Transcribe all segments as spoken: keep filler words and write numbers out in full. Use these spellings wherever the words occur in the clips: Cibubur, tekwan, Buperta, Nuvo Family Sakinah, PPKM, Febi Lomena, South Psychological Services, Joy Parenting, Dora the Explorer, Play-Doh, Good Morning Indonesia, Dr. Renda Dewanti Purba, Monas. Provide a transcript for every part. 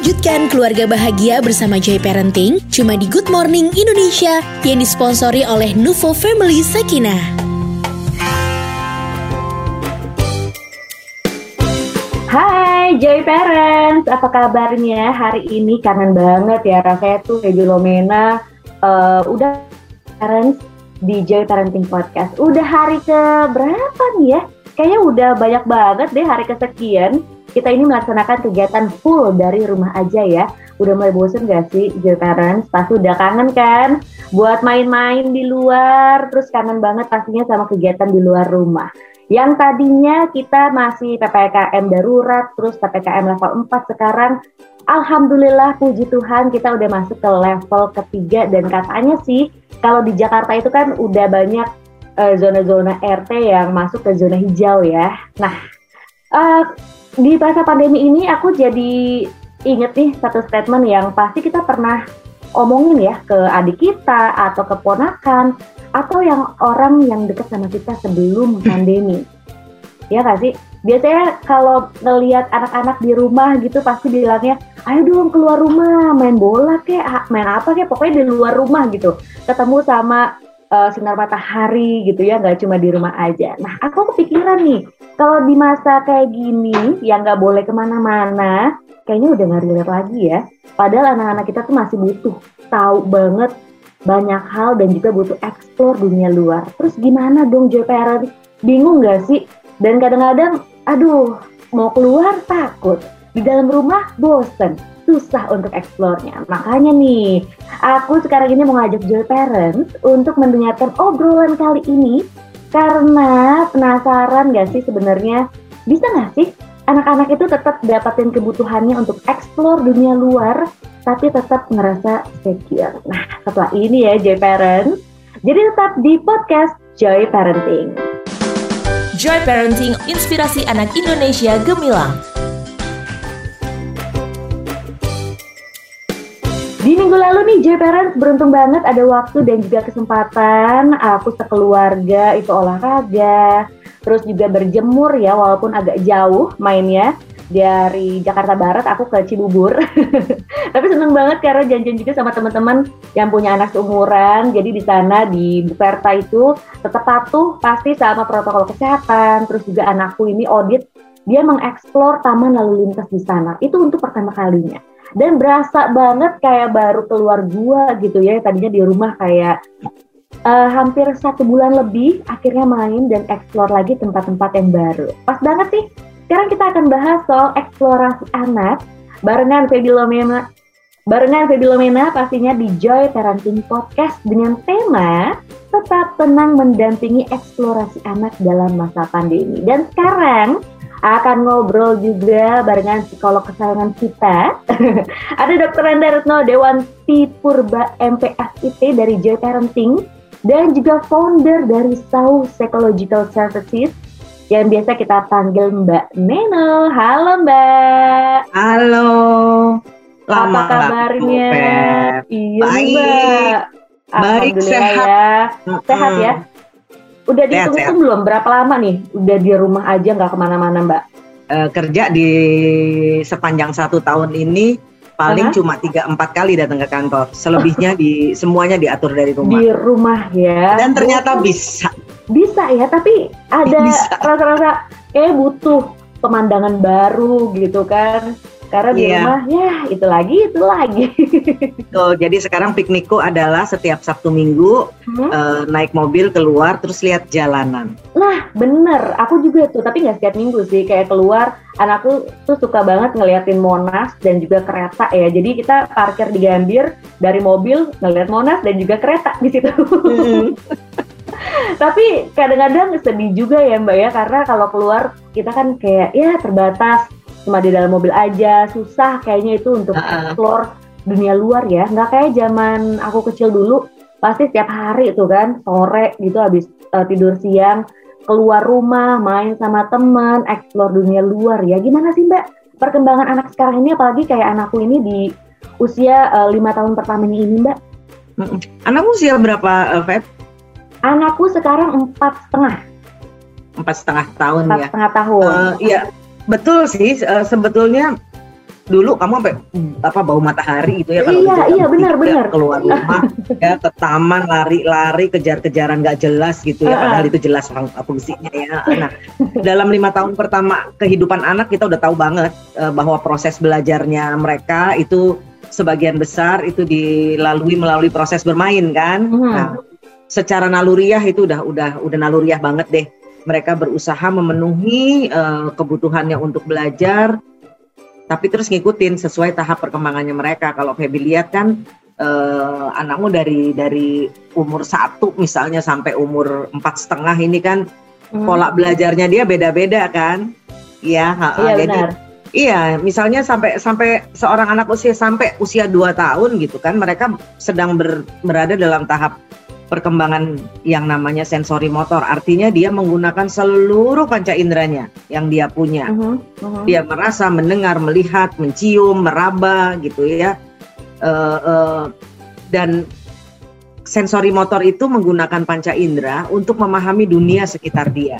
Wujudkan keluarga bahagia bersama Joy Parenting cuma di Good Morning Indonesia yang disponsori oleh Nuvo Family Sakinah. Hai Joy Parents, apa kabarnya hari ini? Kangen banget ya rasanya tuh Febi Lomena. Uh, udah Parents di Joy Parenting Podcast. Udah hari ke berapa nih ya? Kayaknya udah banyak banget deh, hari kesekian. Kita ini melaksanakan kegiatan full dari rumah aja ya. Udah mulai bosen gak sih Joy Parents? Pasti udah kangen kan? Buat main-main di luar, terus kangen banget pastinya sama kegiatan di luar rumah. Yang tadinya kita masih P P K M darurat, terus P P K M level empat, sekarang alhamdulillah puji Tuhan kita udah masuk ke level ketiga. Dan katanya sih, kalau di Jakarta itu kan udah banyak e, zona-zona R T yang masuk ke zona hijau ya. Nah, uh, di masa pandemi ini aku jadi inget nih satu statement yang pasti kita pernah omongin ya ke adik kita atau ke ponakan atau yang orang yang dekat sama kita sebelum pandemi. Ya gak sih? Biasanya kalau ngelihat anak-anak di rumah gitu pasti bilangnya, ayo dong keluar rumah, main bola kek, main apa kek, pokoknya di luar rumah gitu. Ketemu sama uh, sinar matahari gitu ya, gak cuma di rumah aja. Nah, aku kepikiran nih, kalau di masa kayak gini yang gak boleh kemana-mana, kayaknya udah gak relate lagi ya. Padahal anak-anak kita tuh masih butuh tahu banget banyak hal dan juga butuh explore dunia luar. Terus gimana dong Joy Parents? Bingung gak sih? Dan kadang-kadang, aduh, mau keluar takut. Di dalam rumah bosen, susah untuk eksplornya. Makanya nih, aku sekarang ini mau ngajak Joy Parents untuk mendengarkan obrolan kali ini. Karena penasaran gak sih sebenarnya, bisa gak sih anak-anak itu tetap dapatin kebutuhannya untuk eksplor dunia luar, tapi tetap ngerasa secure. Nah, setelah ini ya Joy Parents. Jadi tetap di podcast Joy Parenting. Joy Parenting, inspirasi anak Indonesia gemilang. Di minggu lalu nih Joy Parents, beruntung banget ada waktu dan juga kesempatan aku sekeluarga itu olahraga, terus juga berjemur ya, walaupun agak jauh mainnya. Dari Jakarta Barat aku ke Cibubur. Tapi seneng banget karena janjian juga sama teman-teman yang punya anak seumuran. Jadi di sana di Buperta itu tetap patuh pasti sama protokol kesehatan. Terus juga anakku ini audit, dia mengeksplor taman lalu lintas di sana. Itu untuk pertama kalinya. Dan berasa banget kayak baru keluar gua gitu ya. Tadinya di rumah kayak Uh, hampir satu bulan lebih, akhirnya main dan eksplor lagi tempat-tempat yang baru. Pas banget sih. Sekarang kita akan bahas soal eksplorasi anak barengan Febi Lomena, barengan Febi Lomena pastinya di Joy Parenting Podcast dengan tema tetap tenang mendampingi eksplorasi anak dalam masa pandemi. Dan sekarang akan ngobrol juga barengan psikolog kesayangan kita. Ada dokter Renda Dewanti Purba M P S I T dari Joy Parenting dan juga founder dari South Psychological Services yang biasa kita panggil Mbak Neno. Halo Mbak. Halo. Lama apa kabarnya? Laku, iya, baik. Mbak. Baik, sehat. Ya. Sehat ya. Udah dihitung belum berapa lama nih? Udah di rumah aja nggak kemana-mana Mbak? Uh, kerja di sepanjang satu tahun ini. Paling uh-huh. cuma tiga sampai empat kali datang ke kantor. Selebihnya di semuanya diatur dari rumah. Di rumah ya. Dan ternyata butuh, bisa. Bisa ya, tapi ada bisa. Rasa-rasa eh butuh pemandangan baru gitu kan. Karena di yeah. rumah ya itu lagi, itu lagi. Tuh, jadi sekarang piknikku adalah setiap Sabtu Minggu hmm? eh, naik mobil keluar terus lihat jalanan. Nah bener, aku juga tuh, tapi gak setiap minggu sih. Kayak keluar, anakku tuh suka banget ngeliatin Monas dan juga kereta ya. Jadi kita parkir di Gambir, dari mobil ngeliat Monas dan juga kereta di situ. Hmm. Tapi kadang-kadang sedih juga ya Mbak ya, karena kalau keluar kita kan kayak ya terbatas, cuma di dalam mobil aja, susah kayaknya itu untuk uh-uh. explore dunia luar ya. Nggak kayak zaman aku kecil dulu, pasti setiap hari itu kan, sore gitu habis uh, tidur siang, keluar rumah, main sama teman, explore dunia luar ya. Gimana sih Mbak perkembangan anak sekarang ini, apalagi kayak anakku ini di usia uh, lima tahun pertamanya ini Mbak? Anakmu usia berapa, Feb? Anakku sekarang empat setengah. empat setengah tahun ya? empat setengah tahun. Uh, iya. Betul sih, sebetulnya dulu kamu sampai apa bau matahari gitu ya kalau iya, iya, benar, benar. Keluar rumah ya ke taman lari-lari kejar-kejaran nggak jelas gitu ya, padahal itu jelas fungsinya ya. Nah, dalam lima tahun pertama kehidupan anak kita udah tahu banget uh, bahwa proses belajarnya mereka itu sebagian besar itu dilalui melalui proses bermain kan. Hmm. Nah, secara naluriah itu udah udah udah naluriah banget deh. Mereka berusaha memenuhi uh, kebutuhannya untuk belajar, tapi terus ngikutin sesuai tahap perkembangannya mereka. Kalau Febi lihat kan uh, anakmu dari dari umur satu misalnya sampai umur empat setengah ini kan hmm. pola belajarnya dia beda-beda kan? Ya, iya, jadi benar. Iya, misalnya sampai sampai seorang anak usia sampai usia dua tahun gitu kan, mereka sedang ber, berada dalam tahap perkembangan yang namanya sensori motor, artinya dia menggunakan seluruh panca inderanya yang dia punya. Uh-huh, uh-huh. Dia merasa, mendengar, melihat, mencium, meraba, gitu ya. Uh, uh, dan sensori motor itu menggunakan panca indera untuk memahami dunia sekitar dia.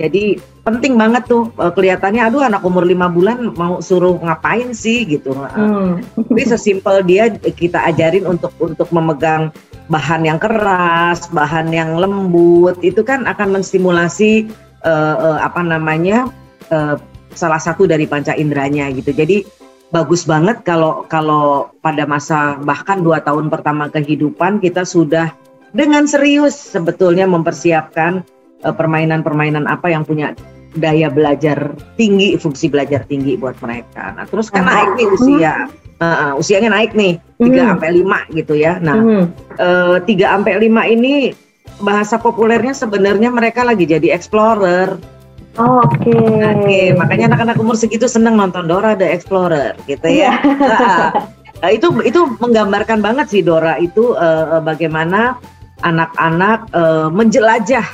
Jadi penting banget tuh, kelihatannya aduh anak umur lima bulan mau suruh ngapain sih gitu. Hmm. Tapi sesimpel dia kita ajarin untuk untuk memegang bahan yang keras, bahan yang lembut, itu kan akan menstimulasi uh, uh, apa namanya uh, salah satu dari panca inderanya gitu. Jadi bagus banget kalau kalau pada masa bahkan dua tahun pertama kehidupan kita sudah dengan serius sebetulnya mempersiapkan permainan-permainan apa yang punya daya belajar tinggi, fungsi belajar tinggi buat mereka. Nah, terus kan naik nih usia, hmm. uh, usianya naik nih tiga sampai lima gitu ya. Nah, hmm. uh, tiga sampai lima ini bahasa populernya sebenarnya mereka lagi jadi explorer. Oh, oke. Okay. Okay, makanya anak-anak umur segitu seneng nonton Dora the Explorer gitu ya. Yeah. uh, uh, itu itu menggambarkan banget sih Dora itu uh, bagaimana anak-anak uh, menjelajah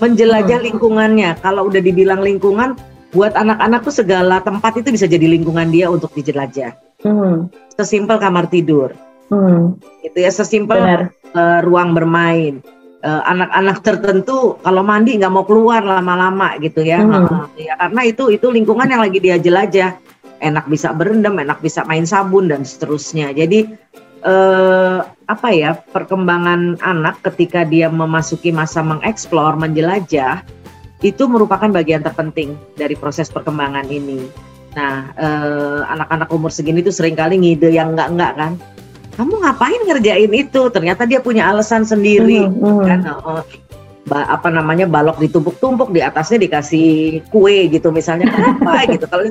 menjelajah hmm. lingkungannya. Kalau udah dibilang lingkungan, buat anak-anak tuh segala tempat itu bisa jadi lingkungan dia untuk dijelajah. Hmm. Sesimpel kamar tidur, hmm. gitu ya. Sesimpel uh, ruang bermain. Uh, anak-anak tertentu kalau mandi nggak mau keluar lama-lama gitu ya. Hmm. Ya karena itu itu lingkungan yang lagi dia jelajah. Enak bisa berendam, enak bisa main sabun dan seterusnya. Jadi Uh, apa ya perkembangan anak ketika dia memasuki masa mengeksplor, menjelajah itu merupakan bagian terpenting dari proses perkembangan ini. Nah, uh, anak-anak umur segini tuh seringkali ngide yang enggak-enggak kan. Kamu ngapain ngerjain itu? Ternyata dia punya alasan sendiri mm-hmm. kan. Uh, ba- apa namanya balok ditumpuk-tumpuk, di atasnya dikasih kue gitu misalnya. Kenapa gitu? Kalau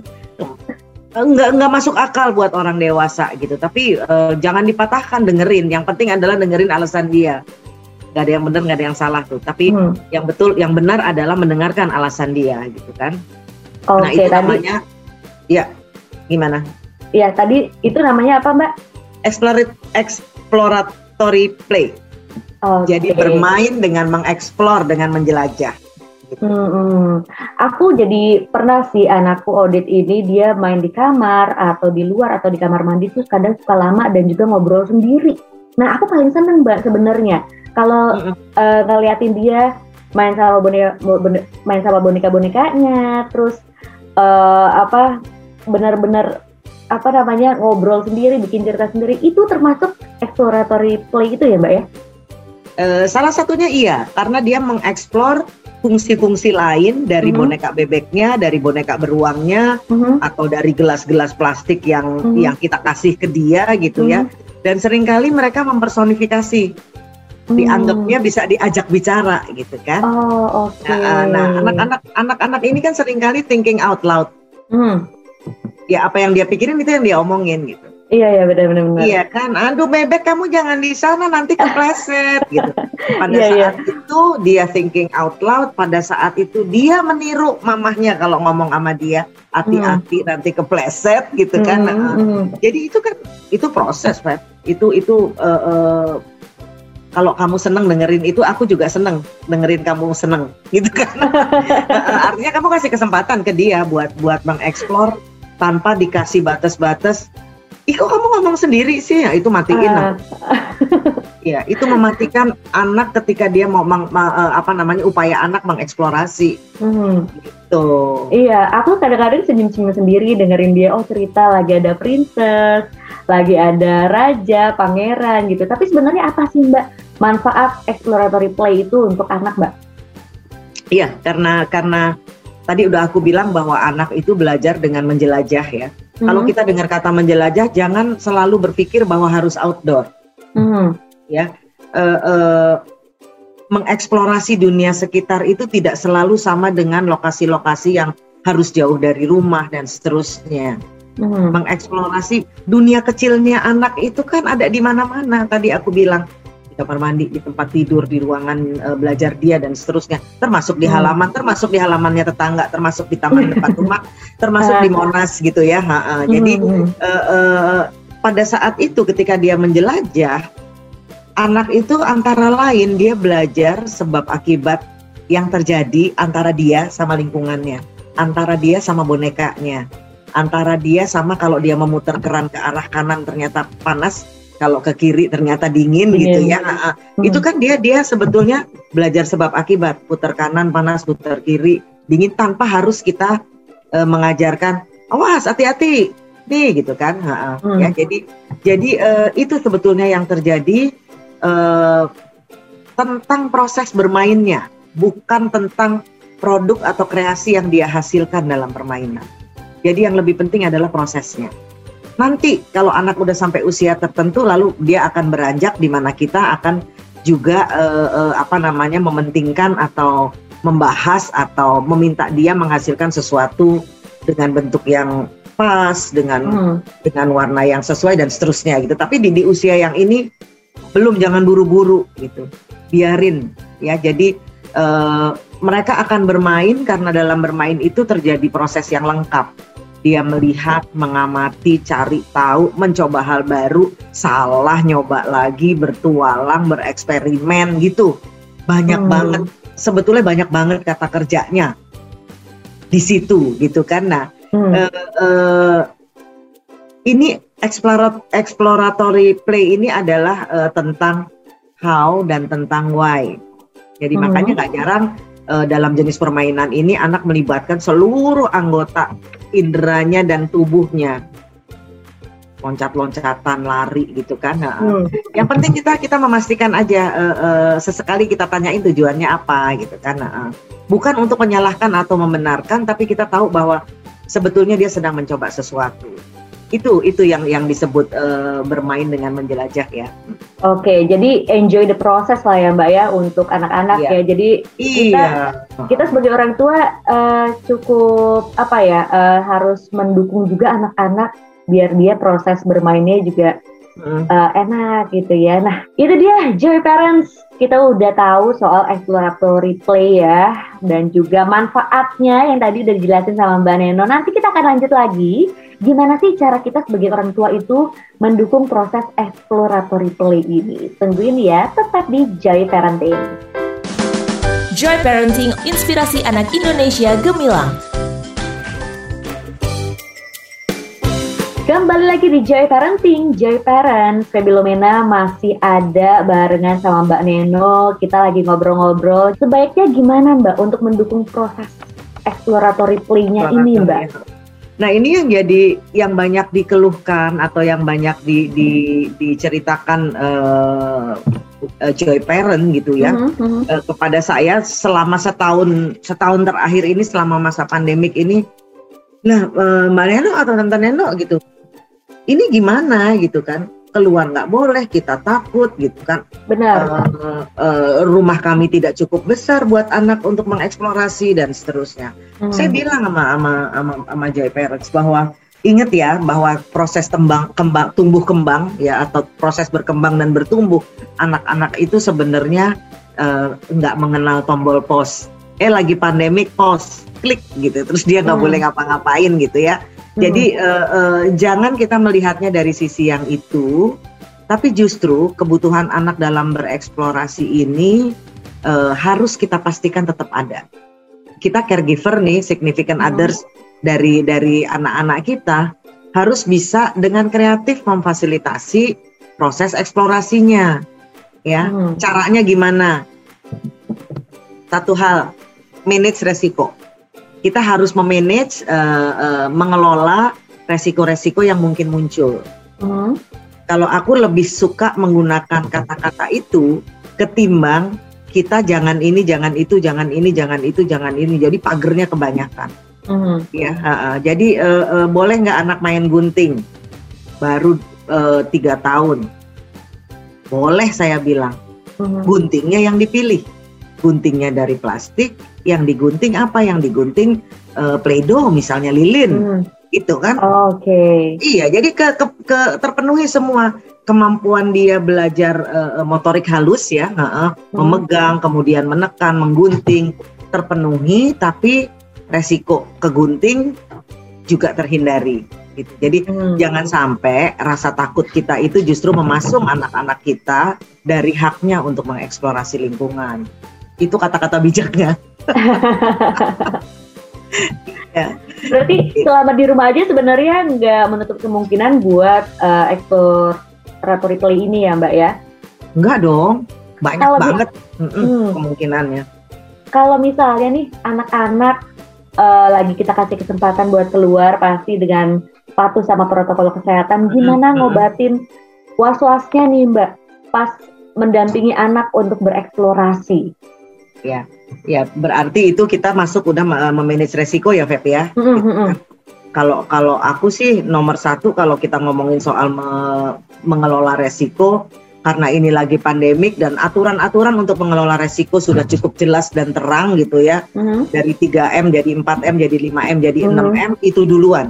Enggak, enggak masuk akal buat orang dewasa gitu. Tapi uh, jangan dipatahkan, dengerin. Yang penting adalah dengerin alasan dia. Gak ada yang benar, gak ada yang salah tuh. Tapi hmm. yang betul, yang benar adalah mendengarkan alasan dia gitu kan. Okay, nah itu tadi, namanya, ya gimana? Ya tadi itu namanya apa Mbak? Explorate, exploratory play. Okay. Jadi bermain dengan mengeksplor, dengan menjelajah. Hmm, aku jadi pernah sih anakku audit ini dia main di kamar atau di luar atau di kamar mandi tuh kadang suka lama dan juga ngobrol sendiri. Nah aku paling seneng Mbak sebenarnya kalau mm-hmm. uh, ngeliatin dia main sama boneka main sama boneka bonekanya, terus uh, apa benar-benar apa namanya ngobrol sendiri, bikin cerita sendiri, itu termasuk exploratory play itu ya Mbak ya? Uh, salah satunya iya, karena dia mengeksplor fungsi-fungsi lain dari uh-huh. boneka bebeknya, dari boneka beruangnya, uh-huh. atau dari gelas-gelas plastik yang uh-huh. yang kita kasih ke dia gitu uh-huh. ya. Dan seringkali mereka mempersonifikasi, uh-huh. dianggapnya bisa diajak bicara gitu kan. Oh, oke. Okay. Nah, nah, anak-anak anak-anak ini kan seringkali thinking out loud. Uh-huh. Ya apa yang dia pikirin itu yang dia omongin gitu. Iya ya benar-benar. Iya kan, aduh bebek kamu jangan di sana nanti kepleset gitu. Pada yeah, saat yeah. itu dia thinking out loud. Pada saat itu dia meniru mamahnya kalau ngomong sama dia, hati-hati hmm. nanti kepleset gitu kan. Hmm, nah, hmm. Jadi itu kan itu proses, Pak. Itu itu uh, uh, kalau kamu seneng dengerin itu, aku juga seneng dengerin kamu seneng gitu kan. Artinya kamu kasih kesempatan ke dia buat buat mengeksplor tanpa dikasih batas-batas. Ih kok kamu ngomong sendiri sih, ya itu matiin uh. Ya itu mematikan anak ketika dia mau meng, ma, apa namanya upaya anak mengeksplorasi. Hmm. gitu. Iya, aku kadang-kadang senyum-senyum sendiri dengerin dia, oh cerita lagi ada princess, lagi ada raja, pangeran gitu. Tapi sebenarnya apa sih Mbak manfaat exploratory play itu untuk anak Mbak? Iya, karena karena tadi udah aku bilang bahwa anak itu belajar dengan menjelajah ya. Mm-hmm. Kalau kita dengar kata menjelajah, jangan selalu berpikir bahwa harus outdoor. Mm-hmm. Ya, uh, uh, mengeksplorasi dunia sekitar itu tidak selalu sama dengan lokasi-lokasi yang harus jauh dari rumah dan seterusnya. Hmm. Mengeksplorasi dunia kecilnya anak itu kan ada di mana-mana. Tadi aku bilang di kamar mandi, di tempat tidur, di ruangan e, belajar dia dan seterusnya. Termasuk di halaman, hmm. termasuk di halamannya tetangga, termasuk di taman depan rumah, termasuk di Monas gitu ya. Ha-ha. Jadi hmm. e, e, pada saat itu ketika dia menjelajah, anak itu antara lain dia belajar sebab akibat yang terjadi antara dia sama lingkungannya, antara dia sama bonekanya, antara dia sama kalau dia memutar keran ke arah kanan ternyata panas, kalau ke kiri ternyata dingin, dingin. gitu ya. Nah, hmm. itu kan dia dia sebetulnya belajar sebab akibat, putar kanan panas, putar kiri dingin tanpa harus kita e, mengajarkan awas hati-hati nih gitu kan. Nah, hmm. ya jadi jadi e, itu sebetulnya yang terjadi. Uh, tentang proses bermainnya, bukan tentang produk atau kreasi yang dia hasilkan dalam permainan. Jadi yang lebih penting adalah prosesnya. Nanti kalau anak udah sampai usia tertentu, lalu dia akan beranjak di mana kita akan juga uh, uh, apa namanya mementingkan atau membahas atau meminta dia menghasilkan sesuatu dengan bentuk yang pas, dengan hmm. dengan warna yang sesuai dan seterusnya gitu. Tapi di, di usia yang ini belum, jangan buru-buru gitu, biarin ya. Jadi uh, mereka akan bermain karena dalam bermain itu terjadi proses yang lengkap. Dia melihat, mengamati, cari tahu, mencoba hal baru, salah, nyoba lagi, bertualang, bereksperimen gitu. Banyak hmm. banget, sebetulnya banyak banget kata kerjanya di situ gitu kan. Nah, hmm. uh, uh, ini exploratory play ini adalah uh, tentang how dan tentang why. Jadi hmm. makanya nggak jarang uh, dalam jenis permainan ini anak melibatkan seluruh anggota inderanya dan tubuhnya, loncat-loncatan, lari gitu kan. Hmm. Yang penting kita kita memastikan aja uh, uh, sesekali kita tanyain tujuannya apa gitu kan. Uh, bukan untuk menyalahkan atau membenarkan, tapi kita tahu bahwa sebetulnya dia sedang mencoba sesuatu. Itu itu yang yang disebut uh, bermain dengan menjelajah ya. Oke, okay, jadi enjoy the process lah ya Mbak ya untuk anak-anak yeah. ya. Jadi kita yeah. kita sebagai orang tua uh, cukup apa ya uh, harus mendukung juga anak-anak biar dia proses bermainnya juga mm. uh, enak gitu ya. Nah itu dia Joy Parents, kita udah tahu soal exploratory play ya dan juga manfaatnya yang tadi udah dijelasin sama Mbak Neno. Nanti kita akan lanjut lagi. Gimana sih cara kita sebagai orang tua itu mendukung proses exploratory play ini? Tungguin ya, tetap di Joy Parenting. Joy Parenting, inspirasi anak Indonesia gemilang. Kembali lagi di Joy Parenting, Joy Parents. Febi Lomena masih ada barengan sama Mbak Neno. Kita lagi ngobrol-ngobrol. Sebaiknya gimana Mbak untuk mendukung proses exploratory play-nya ini Mbak? Nah ini yang jadi yang banyak dikeluhkan atau yang banyak di, di, diceritakan uh, uh, Joy Parent gitu ya. Uh-huh, uh-huh. Uh, kepada saya selama setahun setahun terakhir ini, selama masa pandemik ini. Nah uh, Mbak Neno atau Tante Neno gitu, ini gimana gitu kan, keluar nggak boleh, kita takut gitu kan. Benar. Uh, uh, rumah kami tidak cukup besar buat anak untuk mengeksplorasi dan seterusnya. Hmm. Saya bilang sama sama sama, sama Joy Parents bahwa ingat ya bahwa proses tembang, kembang, tumbuh kembang ya atau proses berkembang dan bertumbuh anak-anak itu sebenarnya uh, nggak mengenal tombol pause. Eh lagi pandemik pause, klik gitu. Terus dia nggak hmm. boleh ngapa-ngapain gitu ya. Jadi hmm. uh, uh, jangan kita melihatnya dari sisi yang itu, tapi justru kebutuhan anak dalam bereksplorasi ini uh, harus kita pastikan tetap ada. Kita caregiver nih, significant hmm. others dari dari anak-anak kita harus bisa dengan kreatif memfasilitasi proses eksplorasinya, ya. Hmm. Caranya gimana? Satu hal, manage resiko. kita harus memanage, uh, uh, mengelola resiko-resiko yang mungkin muncul. Uh-huh. Kalau aku lebih suka menggunakan kata-kata itu ketimbang kita jangan ini, jangan itu, jangan ini, jangan itu, jangan ini. Jadi pagernya kebanyakan. Uh-huh. Ya, uh-uh. Jadi uh, uh, boleh nggak anak main gunting baru uh, tiga tahun? Boleh, saya bilang. Uh-huh. Guntingnya yang dipilih. Guntingnya dari plastik, yang digunting apa? Yang digunting uh, Play-Doh misalnya, lilin, hmm. gitu kan? Oh, oke. Okay. Iya, jadi ke, ke, ke terpenuhi semua kemampuan dia belajar uh, motorik halus ya, uh, uh, hmm. memegang, kemudian menekan, menggunting, terpenuhi, tapi resiko kegunting juga terhindari. Gitu. Jadi hmm. jangan sampai rasa takut kita itu justru memasung anak-anak kita dari haknya untuk mengeksplorasi lingkungan. Itu kata-kata bijaknya. Ya. Berarti selama di rumah aja sebenarnya nggak menutup kemungkinan buat uh, exploratory play ini ya Mbak ya? Nggak dong, banyak kalo banget hmm. kemungkinannya. Kalau misalnya nih anak-anak uh, lagi kita kasih kesempatan buat keluar pasti dengan patuh sama protokol kesehatan, gimana hmm. ngobatin was-wasnya nih Mbak pas mendampingi anak untuk bereksplorasi? Ya, ya berarti itu kita masuk udah memanage resiko ya, Feb ya. Kalau mm-hmm. kalau aku sih nomor satu kalau kita ngomongin soal me, mengelola resiko, karena ini lagi pandemik dan aturan-aturan untuk mengelola resiko sudah cukup jelas dan terang gitu ya. Mm-hmm. Dari tiga M jadi empat M jadi lima M jadi mm-hmm. enam M itu duluan.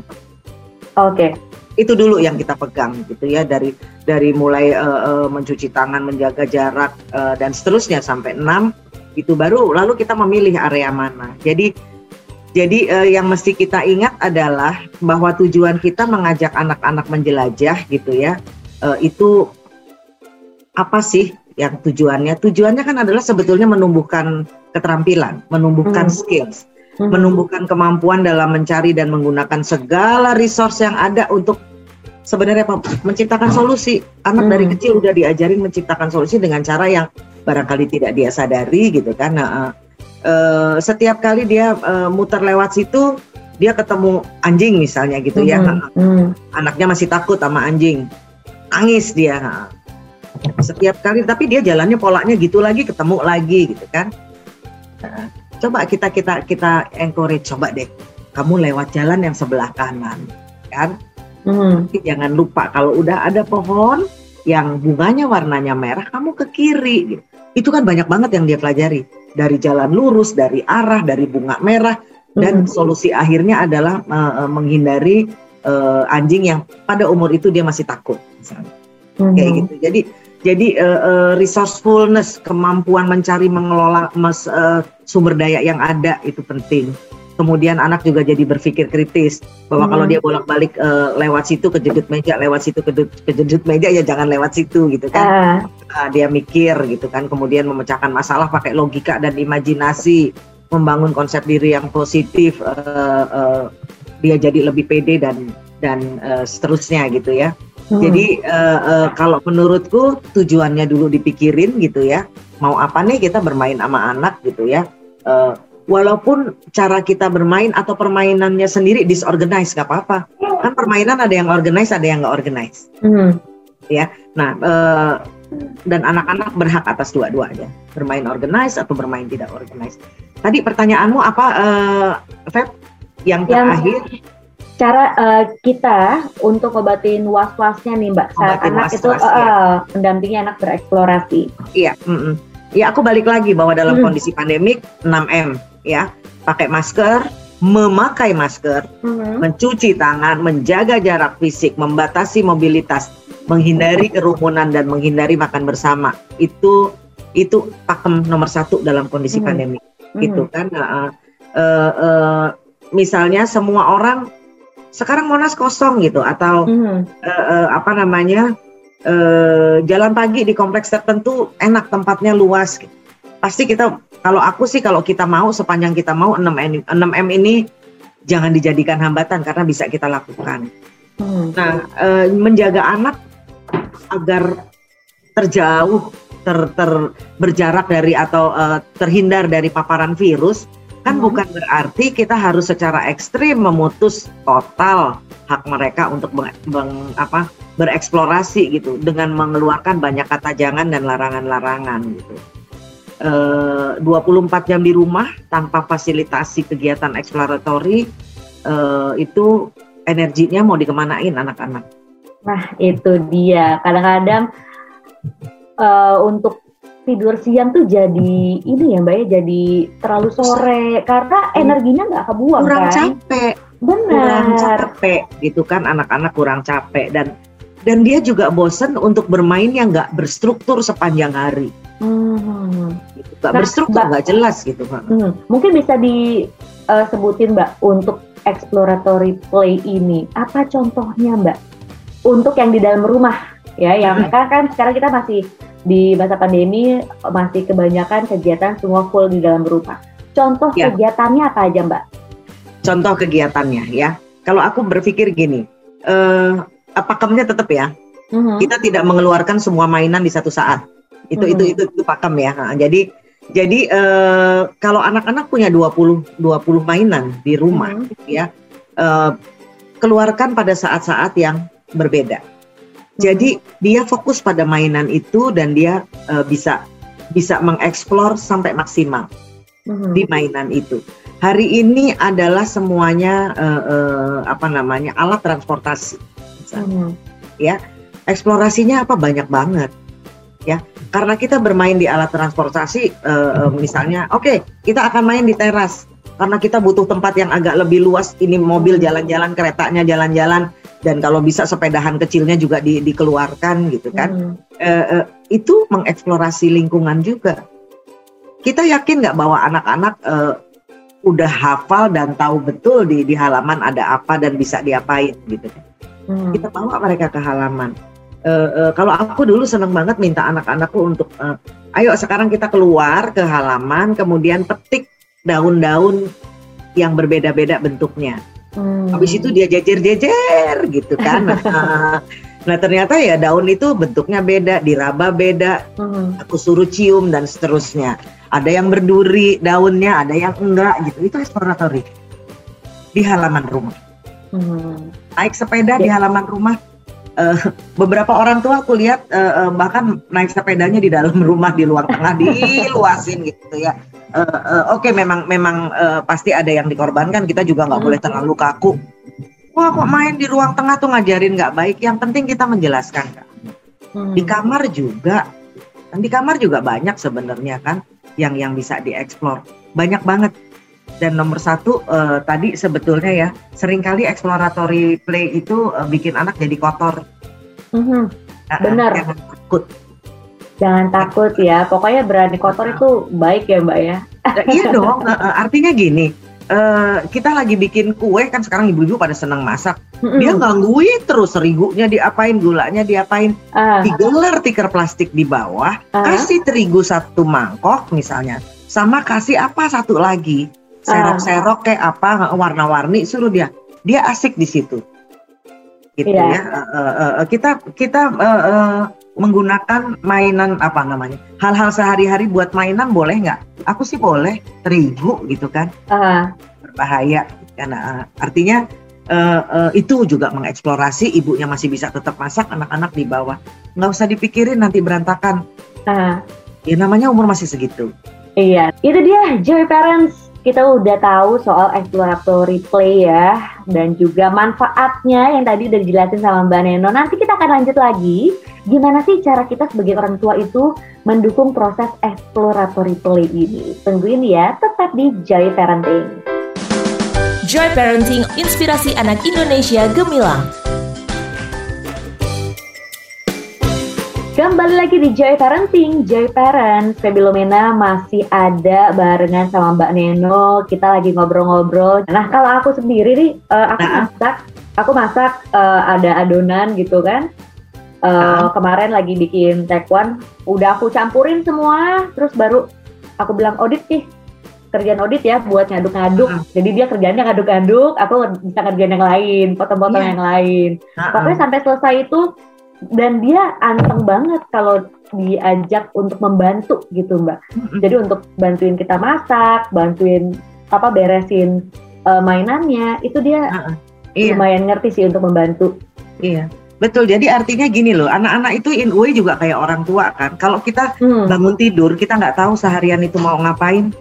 Oke. Okay. Itu dulu yang kita pegang gitu ya, dari dari mulai uh, uh, mencuci tangan, menjaga jarak uh, dan seterusnya sampai enam. Itu baru lalu kita memilih area mana. Jadi jadi eh, yang mesti kita ingat adalah bahwa tujuan kita mengajak anak-anak menjelajah gitu ya. Eh, itu apa sih yang tujuannya? Tujuannya kan adalah sebetulnya menumbuhkan keterampilan, menumbuhkan hmm. skills, hmm. menumbuhkan kemampuan dalam mencari dan menggunakan segala resource yang ada untuk sebenarnya menciptakan solusi. Anak hmm. dari kecil udah diajarin menciptakan solusi dengan cara yang barangkali tidak dia sadari gitu kan. Nah, uh, setiap kali dia uh, muter lewat situ dia ketemu anjing misalnya gitu mm-hmm. ya. Nah, mm. anaknya masih takut sama anjing, nangis dia. Nah, setiap kali tapi dia jalannya polanya gitu lagi, ketemu lagi gitu kan. Nah, coba kita kita kita encourage, coba deh kamu lewat jalan yang sebelah kanan kan. Mm. Tapi jangan lupa kalau udah ada pohon yang bunganya warnanya merah, kamu ke kiri. Itu kan banyak banget yang dia pelajari dari jalan lurus, dari arah, dari bunga merah, dan mm-hmm. solusi akhirnya adalah uh, menghindari uh, anjing yang pada umur itu dia masih takut misalnya. Mm-hmm. Kayak gitu. Jadi jadi uh, uh, resourcefulness, kemampuan mencari mengelola mas, uh, sumber daya yang ada itu penting. Kemudian anak juga jadi berpikir kritis bahwa hmm. kalau dia bolak-balik uh, lewat situ kejedut meja, lewat situ kejedut meja, ya jangan lewat situ gitu kan. Uh. Uh, dia mikir gitu kan, kemudian memecahkan masalah pakai logika dan imajinasi, membangun konsep diri yang positif, uh, uh, dia jadi lebih pede dan dan uh, seterusnya gitu ya. Hmm. Jadi uh, uh, kalau menurutku tujuannya dulu dipikirin gitu ya, mau apa nih kita bermain sama anak gitu ya. Uh, Walaupun cara kita bermain atau permainannya sendiri disorganize, gak apa-apa. Kan permainan ada yang organize, ada yang gak organize. Hmm. Ya, nah e, dan anak-anak berhak atas dua-duanya, bermain organize atau bermain tidak organize. Tadi pertanyaanmu apa, e, Feb? Yang terakhir, cara e, kita untuk ngobatin was-wasnya nih, Mbak. Saat anak itu ya. e, mendampingi anak bereksplorasi. Iya. Mm-mm. Ya aku balik lagi bahwa dalam hmm. kondisi pandemik enam M. Ya, pakai masker, memakai masker, mm-hmm. mencuci tangan, menjaga jarak fisik, membatasi mobilitas, menghindari kerumunan dan menghindari makan bersama. Itu itu pakem nomor satu dalam kondisi mm-hmm. pandemi. Mm-hmm. Gitu kan? Uh, uh, uh, misalnya semua orang sekarang Monas kosong gitu, atau mm-hmm. uh, uh, apa namanya uh, jalan pagi di kompleks tertentu enak tempatnya luas. Pasti kita, kalau aku sih kalau kita mau, sepanjang kita mau enam M ini jangan dijadikan hambatan karena bisa kita lakukan. Hmm. Nah, e, menjaga anak agar terjauh, ter, ter berjarak dari atau e, terhindar dari paparan virus Kan hmm. bukan berarti kita harus secara ekstrim memutus total hak mereka untuk meng, meng, apa, bereksplorasi gitu dengan mengeluarkan banyak kata jangan dan larangan-larangan gitu. E, dua puluh empat jam di rumah tanpa fasilitasi kegiatan eksploratori, e, itu energinya mau dikemanain anak-anak? Nah itu dia, kadang-kadang e, untuk tidur siang tuh jadi ini ya Mbak ya, jadi terlalu sore karena energinya nggak kebuang, kurang kan? capek, benar, kurang capek gitu kan, anak-anak kurang capek dan dan dia juga bosen untuk bermain yang nggak berstruktur sepanjang hari, hmm. gitu. Gak nah, berstruktur, nggak jelas gitu kan? Hmm, mungkin bisa disebutin Mbak untuk exploratory play ini apa contohnya Mbak untuk yang di dalam rumah ya, yang hmm. kan sekarang kita masih di masa pandemi masih kebanyakan kegiatan semua full di dalam rumah. Contoh ya. kegiatannya apa aja Mbak? Contoh kegiatannya ya. Kalau aku berpikir gini, eh, pakemnya tetap ya. Uh-huh. Kita tidak mengeluarkan semua mainan di satu saat. Itu uh-huh. itu, itu itu pakem ya. Nah, jadi jadi eh, kalau anak-anak punya dua puluh mainan di rumah, uh-huh. ya, eh, keluarkan pada saat-saat yang berbeda. Jadi dia fokus pada mainan itu dan dia uh, bisa bisa mengeksplor sampai maksimal uhum. di mainan itu. Hari ini adalah semuanya uh, uh, apa namanya alat transportasi, ya. Eksplorasinya apa banyak banget, ya. Karena kita bermain di alat transportasi, uh, uh, misalnya, oke okay, kita akan main di teras karena kita butuh tempat yang agak lebih luas. Ini mobil jalan-jalan, keretanya jalan-jalan. Dan kalau bisa sepedahan kecilnya juga di, dikeluarkan gitu kan, hmm. e, e, itu mengeksplorasi lingkungan juga. Kita yakin nggak bahwa anak-anak e, udah hafal dan tahu betul di, di halaman ada apa dan bisa diapain gitu kan. Hmm. Kita bawa mereka ke halaman. E, e, kalau aku dulu seneng banget minta anak-anakku untuk, e, ayo sekarang kita keluar ke halaman, kemudian petik daun-daun yang berbeda-beda bentuknya. Hmm. Habis itu dia jejer-jejer gitu kan. Nah, nah ternyata ya daun itu bentuknya beda, diraba beda, hmm. aku suruh cium dan seterusnya. Ada yang berduri daunnya, ada yang enggak gitu. Itu eksploratorik di halaman rumah. hmm. Naik sepeda ya. Di halaman rumah, uh, beberapa orang tua aku lihat uh, uh, bahkan naik sepedanya di dalam rumah, di luar tengah diluasin gitu ya. Uh, uh, Oke okay, memang memang uh, pasti ada yang dikorbankan, kita juga nggak hmm. boleh terlalu kaku. Wah kok main di ruang tengah tuh ngajarin nggak baik. Yang penting kita menjelaskan kan. Hmm. Di kamar juga, di kamar juga banyak sebenarnya kan yang yang bisa dieksplor, banyak banget. Dan nomor satu uh, tadi sebetulnya ya, seringkali exploratory play itu uh, bikin anak jadi kotor. Hmm. Uh, Benar. Jangan takut. Jangan takut ya, pokoknya berani kotor itu baik ya Mbak ya. Iya dong, artinya gini, kita lagi bikin kue kan sekarang ibu-ibu pada senang masak. Dia gangguin terus, terigunya diapain, gulanya diapain, digelar tikar plastik di bawah, kasih terigu satu mangkok misalnya, sama kasih apa satu lagi, serok-serok kayak apa, warna-warni, suruh dia, dia asik di situ. Gitu ya, ya. Uh, uh, uh, kita kita uh, uh, menggunakan mainan apa namanya hal-hal sehari-hari buat mainan boleh nggak? Aku sih boleh, terigu gitu kan, uh-huh. berbahaya karena uh, artinya uh, uh, itu juga mengeksplorasi. Ibunya masih bisa tetap masak, anak-anak di bawah nggak usah dipikirin nanti berantakan. Uh-huh. Ya namanya umur masih segitu. Iya, itu dia Joy Parents. Kita udah tahu soal exploratory play ya, dan juga manfaatnya yang tadi udah dijelasin sama Mbak Neno. Nanti kita akan lanjut lagi, gimana sih cara kita sebagai orang tua itu mendukung proses exploratory play ini. Tungguin ya, tetap di Joy Parenting. Joy Parenting, inspirasi anak Indonesia gemilang. Kembali lagi di Joy Parenting, Joy Parents. Febi Lomena masih ada barengan sama Mbak Neno. Kita lagi ngobrol-ngobrol. Nah, kalau aku sendiri nih, uh, aku nah. masak, aku masak uh, ada adonan gitu kan. Uh, nah. Kemarin lagi bikin tekwan, udah aku campurin semua, terus baru aku bilang audit nih, kerjaan audit ya buat ngaduk-ngaduk. Uh-huh. Jadi dia kerjaannya ngaduk-ngaduk, aku bisa kerjaan yang lain, potong-potong yeah. yang lain. Uh-huh. Pokoknya sampai selesai itu. Dan dia anteng banget kalau diajak untuk membantu gitu Mbak. Jadi untuk bantuin kita masak, bantuin apa beresin uh, mainannya, itu dia uh-uh. iya. lumayan ngerti sih untuk membantu. Iya. Betul, jadi artinya gini loh, anak-anak itu in a way juga kayak orang tua kan. Kalau kita hmm. bangun tidur, kita nggak tahu seharian itu mau ngapain,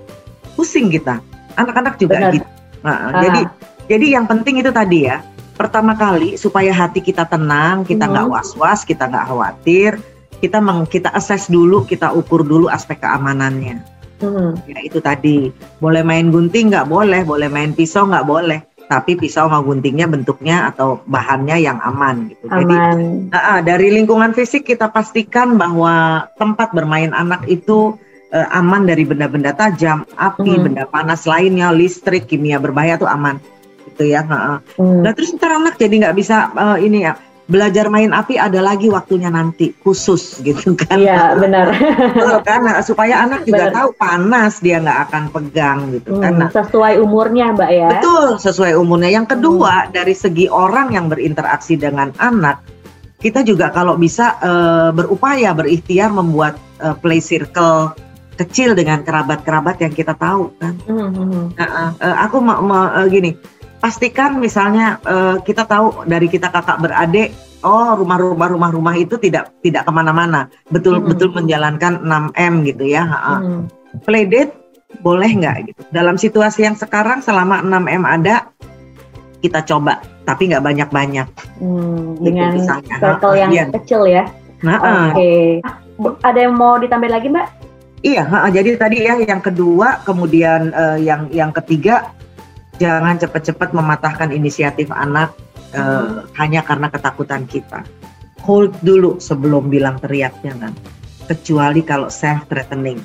pusing kita. Anak-anak juga Bener. gitu. Nah, jadi jadi yang penting itu tadi ya, pertama kali supaya hati kita tenang, kita nggak hmm. was-was, kita nggak khawatir, kita meng, kita assess dulu, kita ukur dulu aspek keamanannya. Hmm. Ya itu tadi, boleh main gunting nggak boleh, boleh main pisau nggak boleh. Tapi pisau sama guntingnya bentuknya atau bahannya yang aman gitu. Aman. Jadi uh, dari lingkungan fisik kita pastikan bahwa tempat bermain anak itu uh, aman dari benda-benda tajam, api, hmm. benda panas lainnya, listrik, kimia berbahaya tuh aman gitu ya. Nah, hmm. nah terus ntar anak jadi nggak bisa uh, ini ya belajar main api ada lagi waktunya nanti khusus gitu kan? Iya benar. Betul kan? Nah, supaya anak juga bener. Tahu panas dia nggak akan pegang gitu hmm, kan? Nah, sesuai umurnya Mbak ya. Betul sesuai umurnya. Yang kedua hmm. dari segi orang yang berinteraksi dengan anak kita juga kalau bisa uh, berupaya berikhtiar membuat uh, play circle kecil dengan kerabat-kerabat yang kita tahu kan. Hmm. Nah, uh, aku mau ma- uh, gini. Pastikan misalnya uh, kita tahu dari kita kakak beradik, oh rumah-rumah-rumah-rumah itu tidak tidak kemana-mana, betul-betul mm-hmm. menjalankan enam M gitu ya. Mm-hmm. Playdate boleh nggak gitu? Dalam situasi yang sekarang selama enam M ada, kita coba, tapi nggak banyak-banyak. Mm, gitu, dengan misalnya. Circle yang ya. Kecil ya. Nah, oke. Okay. Uh, ada yang mau ditambah lagi Mbak? Iya, ha, jadi tadi ya yang kedua, kemudian uh, yang yang ketiga. Jangan cepat-cepat mematahkan inisiatif anak uh, hmm. hanya karena ketakutan kita. Hold dulu sebelum bilang teriaknya kan. Kecuali kalau self-threatening.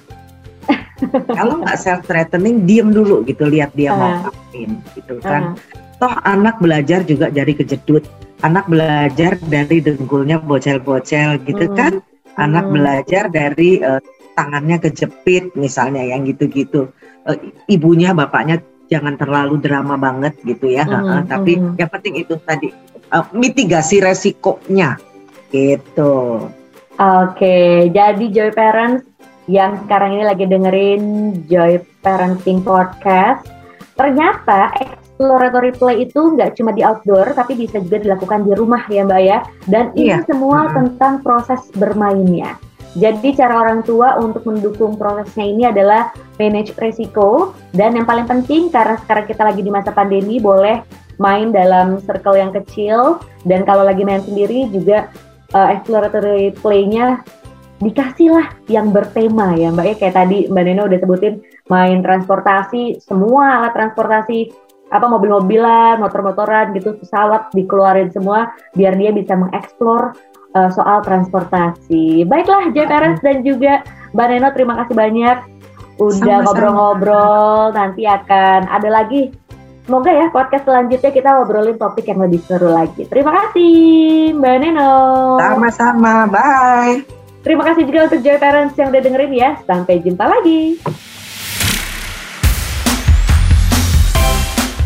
Kalau nggak self-threatening, diem dulu gitu. Lihat dia uh. mau ngapain gitu kan. Uh. Toh anak belajar juga dari kejedut. Anak belajar dari dengkulnya bocel-bocel gitu hmm. kan. Anak hmm. belajar dari uh, tangannya kejepit misalnya yang gitu-gitu. Uh, ibunya, bapaknya. Jangan terlalu drama banget gitu ya, mm, tapi mm. yang penting itu tadi uh, mitigasi resikonya gitu. Oke, okay, jadi Joy Parents yang sekarang ini lagi dengerin Joy Parenting Podcast, ternyata exploratory play itu nggak cuma di outdoor, tapi bisa juga dilakukan di rumah ya Mbak ya. Dan ini yeah. semua mm. tentang proses bermainnya. Jadi cara orang tua untuk mendukung prosesnya ini adalah manage resiko. Dan yang paling penting karena sekarang kita lagi di masa pandemi, boleh main dalam circle yang kecil. Dan kalau lagi main sendiri juga uh, exploratory play-nya dikasihlah yang bertema ya Mbak ya. Kayak tadi Mbak Neno udah sebutin main transportasi, semua alat transportasi, apa mobil-mobilan, motor-motoran gitu, pesawat dikeluarin semua biar dia bisa mengeksplor soal transportasi. Baiklah Joy Parents dan juga Mbak Neno, terima kasih banyak udah Sama-sama. ngobrol-ngobrol. Nanti akan ada lagi, semoga ya podcast selanjutnya kita ngobrolin topik yang lebih seru lagi. Terima kasih Mbak Neno. Sama-sama, bye. Terima kasih juga untuk Joy Parents yang udah dengerin ya. Sampai jumpa lagi.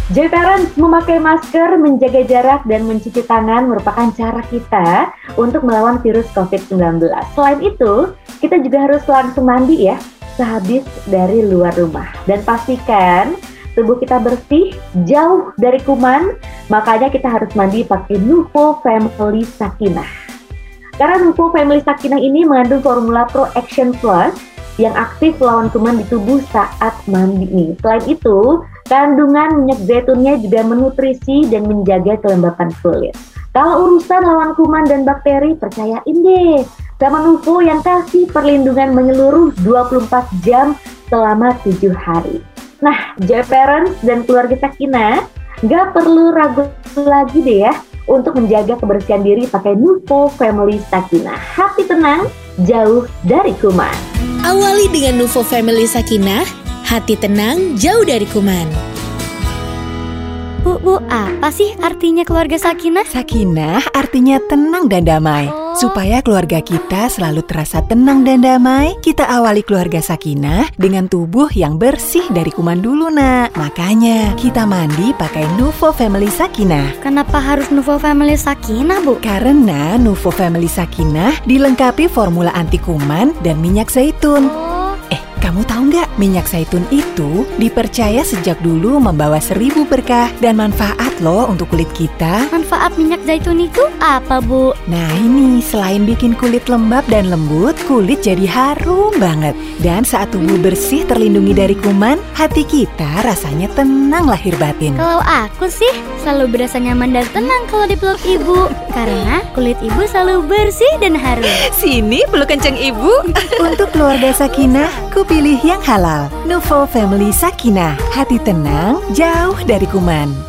Joy Parents, memakai masker, menjaga jarak, dan mencuci tangan merupakan cara kita untuk melawan virus covid sembilan belas. Selain itu, kita juga harus langsung mandi ya, sehabis dari luar rumah. Dan pastikan tubuh kita bersih, jauh dari kuman, makanya kita harus mandi pakai Nuvo Family Sakinah. Karena Nuvo Family Sakinah ini mengandung formula Pro Action Plus yang aktif melawan kuman di tubuh saat mandi nih. Selain itu, kandungan minyak zaitunnya juga menutrisi dan menjaga kelembapan kulit. Kalau urusan lawan kuman dan bakteri, percayain deh sama Nuvo yang kasih perlindungan menyeluruh dua puluh empat jam selama tujuh hari. Nah, Joy Parents dan keluarga Sakinah gak perlu ragu lagi deh ya untuk menjaga kebersihan diri pakai Nuvo Family Sakinah. Hati tenang, jauh dari kuman. Awali dengan Nuvo Family Sakinah. Hati tenang, jauh dari kuman. Bu, bu, apa sih artinya keluarga Sakinah? Sakinah artinya tenang dan damai. Oh. Supaya keluarga kita selalu terasa tenang dan damai, kita awali keluarga Sakinah dengan tubuh yang bersih dari kuman dulu, nak. Makanya kita mandi pakai Nuvo Family Sakinah. Kenapa harus Nuvo Family Sakinah, Bu? Karena Nuvo Family Sakinah dilengkapi formula anti kuman dan minyak zaitun. Oh. Kamu Kamu tahu nggak, minyak zaitun itu dipercaya sejak dulu membawa seribu berkah dan manfaat loh untuk kulit kita. Manfaat minyak zaitun itu apa, Bu? Nah ini, selain bikin kulit lembab dan lembut, kulit jadi harum banget. Dan saat tubuh bersih terlindungi dari kuman, hati kita rasanya tenang lahir batin. Kalau aku sih, selalu berasa nyaman dan tenang kalau dipeluk ibu. Karena kulit ibu selalu bersih dan harum. Sini peluk kenceng ibu. Untuk keluarga Sakinah, ku pilih yang halal. Nuvo Family Sakinah, hati tenang, jauh dari kuman.